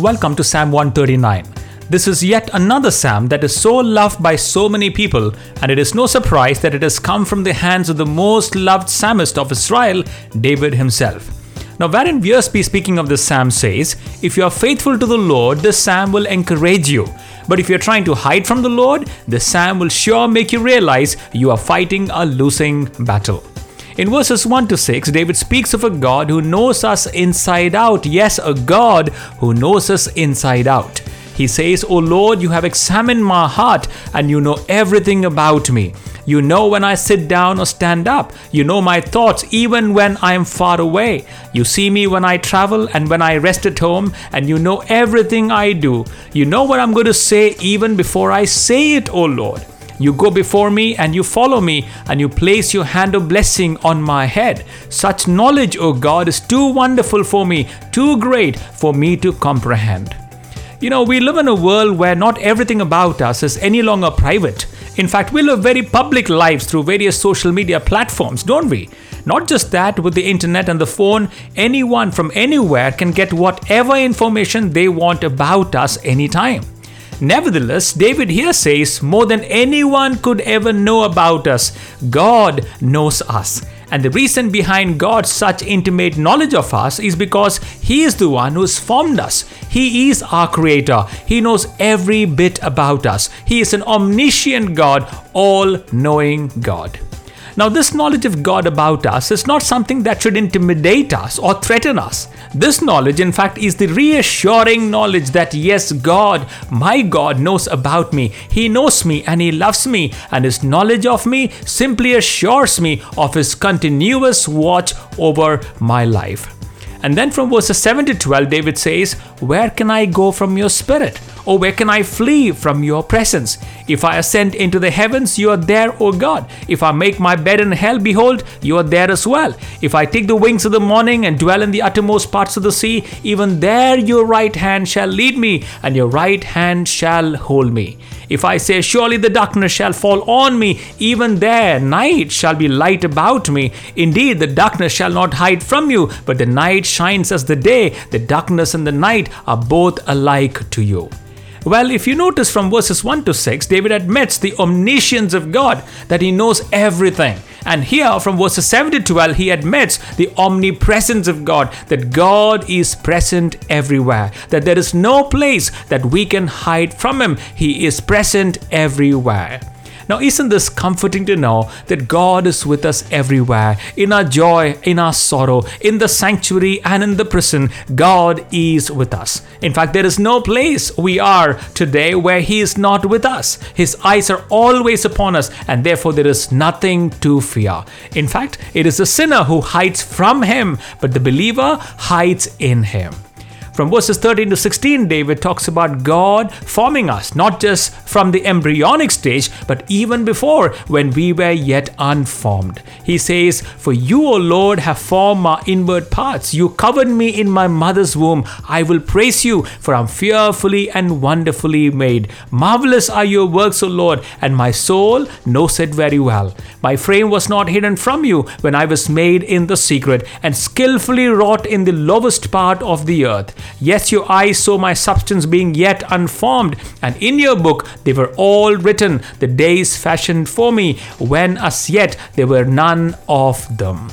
Welcome to Psalm 139. This is yet another psalm that is so loved by so many people, and it is no surprise that it has come from the hands of the most loved psalmist of Israel, David himself. Now, Warren Wiersbe, speaking of this psalm, says, "If you are faithful to the Lord, this psalm will encourage you. But if you are trying to hide from the Lord, this psalm will sure make you realize you are fighting a losing battle." In verses 1 to 6, David speaks of a God who knows us inside out. Yes, a God who knows us inside out. He says, "O Lord, you have examined my heart and you know everything about me. You know when I sit down or stand up. You know my thoughts even when I am far away. You see me when I travel and when I rest at home, and you know everything I do. You know what I'm going to say even before I say it, O Lord. You go before me and you follow me, and you place your hand of blessing on my head. Such knowledge, O God, is too wonderful for me, too great for me to comprehend." You know, we live in a world where not everything about us is any longer private. In fact, we live very public lives through various social media platforms, don't we? Not just that, with the internet and the phone, anyone from anywhere can get whatever information they want about us anytime. Nevertheless, David here says, more than anyone could ever know about us, God knows us. And the reason behind God's such intimate knowledge of us is because He is the one who has formed us. He is our Creator. He knows every bit about us. He is an omniscient God, all-knowing God. Now, this knowledge of God about us is not something that should intimidate us or threaten us. This knowledge, in fact, is the reassuring knowledge that yes, God, my God, knows about me. He knows me and He loves me, and His knowledge of me simply assures me of His continuous watch over my life. And then from verses 7 to 12, David says, "Where can I go from your spirit? Or where can I flee from your presence? If I ascend into the heavens, you are there, O God. If I make my bed in hell, behold, you are there as well. If I take the wings of the morning and dwell in the uttermost parts of the sea, even there your right hand shall lead me, and your right hand shall hold me. If I say, surely the darkness shall fall on me, even there night shall be light about me. Indeed, the darkness shall not hide from you, but the night shines as the day. The darkness and the night are both alike to you." Well, if you notice from verses 1 to 6, David admits the omniscience of God, that He knows everything. And here from verses 7 to 12, he admits the omnipresence of God, that God is present everywhere, that there is no place that we can hide from Him. He is present everywhere. Now, isn't this comforting to know that God is with us everywhere, in our joy, in our sorrow, in the sanctuary and in the prison? God is with us. In fact, there is no place we are today where He is not with us. His eyes are always upon us, and therefore there is nothing to fear. In fact, it is the sinner who hides from Him, but the believer hides in Him. From verses 13 to 16, David talks about God forming us, not just from the embryonic stage, but even before, when we were yet unformed. He says, "For you, O Lord, have formed my inward parts. You covered me in my mother's womb. I will praise you, for I am fearfully and wonderfully made. Marvelous are your works, O Lord, and my soul knows it very well. My frame was not hidden from you when I was made in the secret and skillfully wrought in the lowest part of the earth. Yes, your eyes saw my substance being yet unformed, and in your book they were all written, the days fashioned for me, when as yet there were none of them."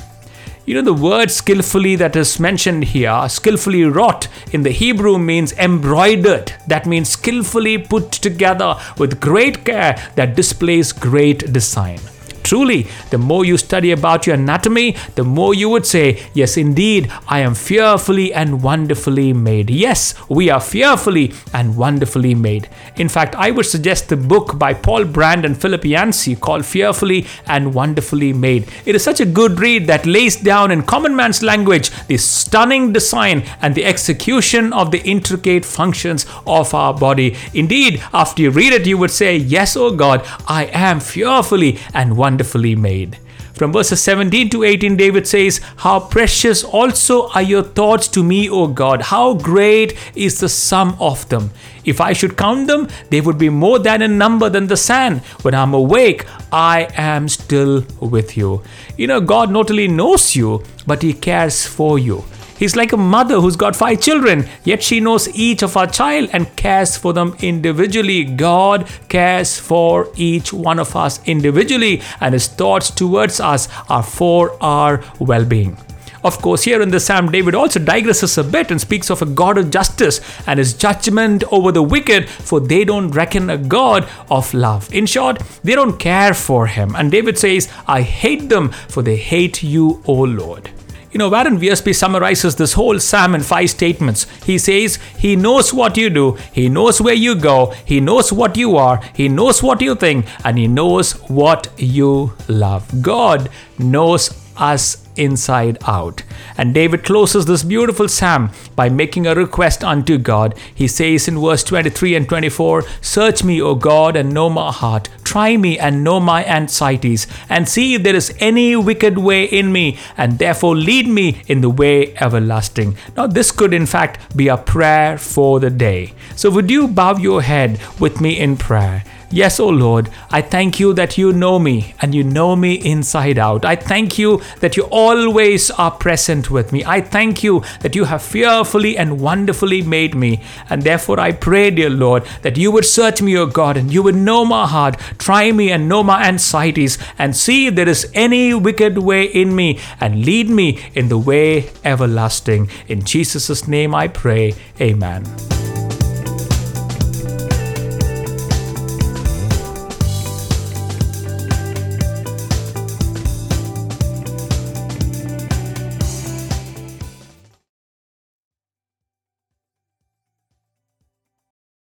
You know, the word skillfully that is mentioned here, skillfully wrought, in the Hebrew means embroidered. That means skillfully put together with great care that displays great design. Truly, the more you study about your anatomy, the more you would say, yes, indeed, I am fearfully and wonderfully made. Yes, we are fearfully and wonderfully made. In fact, I would suggest the book by Paul Brand and Philip Yancey called Fearfully and Wonderfully Made. It is such a good read that lays down in common man's language the stunning design and the execution of the intricate functions of our body. Indeed, after you read it, you would say, yes, oh God, I am fearfully and wonderfully made. From verses 17 to 18, David says, "How precious also are your thoughts to me, O God! How great is the sum of them! If I should count them, they would be more than in number than the sand. When I am awake, I am still with you." You know, God not only knows you, but He cares for you. He's like a mother who's got 5 children, yet she knows each of our child and cares for them individually. God cares for each one of us individually, and his thoughts towards us are for our well-being. Of course, here in the Psalm, David also digresses a bit and speaks of a God of justice and his judgment over the wicked, for they don't reckon a God of love. In short, they don't care for him. And David says, I hate them, for they hate you, O Lord. Warren Wiersbe summarizes this whole psalm in 5 statements. He says, he knows what you do, he knows where you go, he knows what you are, he knows what you think, and he knows what you love. God knows us inside out. And David closes this beautiful psalm by making a request unto God. He says in verse 23 and 24, Search me, O God, and know my heart. Try me and know my anxieties, and see if there is any wicked way in me, and therefore lead me in the way everlasting. Now this could in fact be a prayer for the day. So would you bow your head with me in prayer? Yes, O Lord, I thank you that you know me and you know me inside out. I thank you that you always are present with me. I thank you that you have fearfully and wonderfully made me. And therefore I pray, dear Lord, that you would search me, O God, and you would know my heart. Try me and know my anxieties, and see if there is any wicked way in me, and lead me in the way everlasting. In Jesus' name I pray. Amen.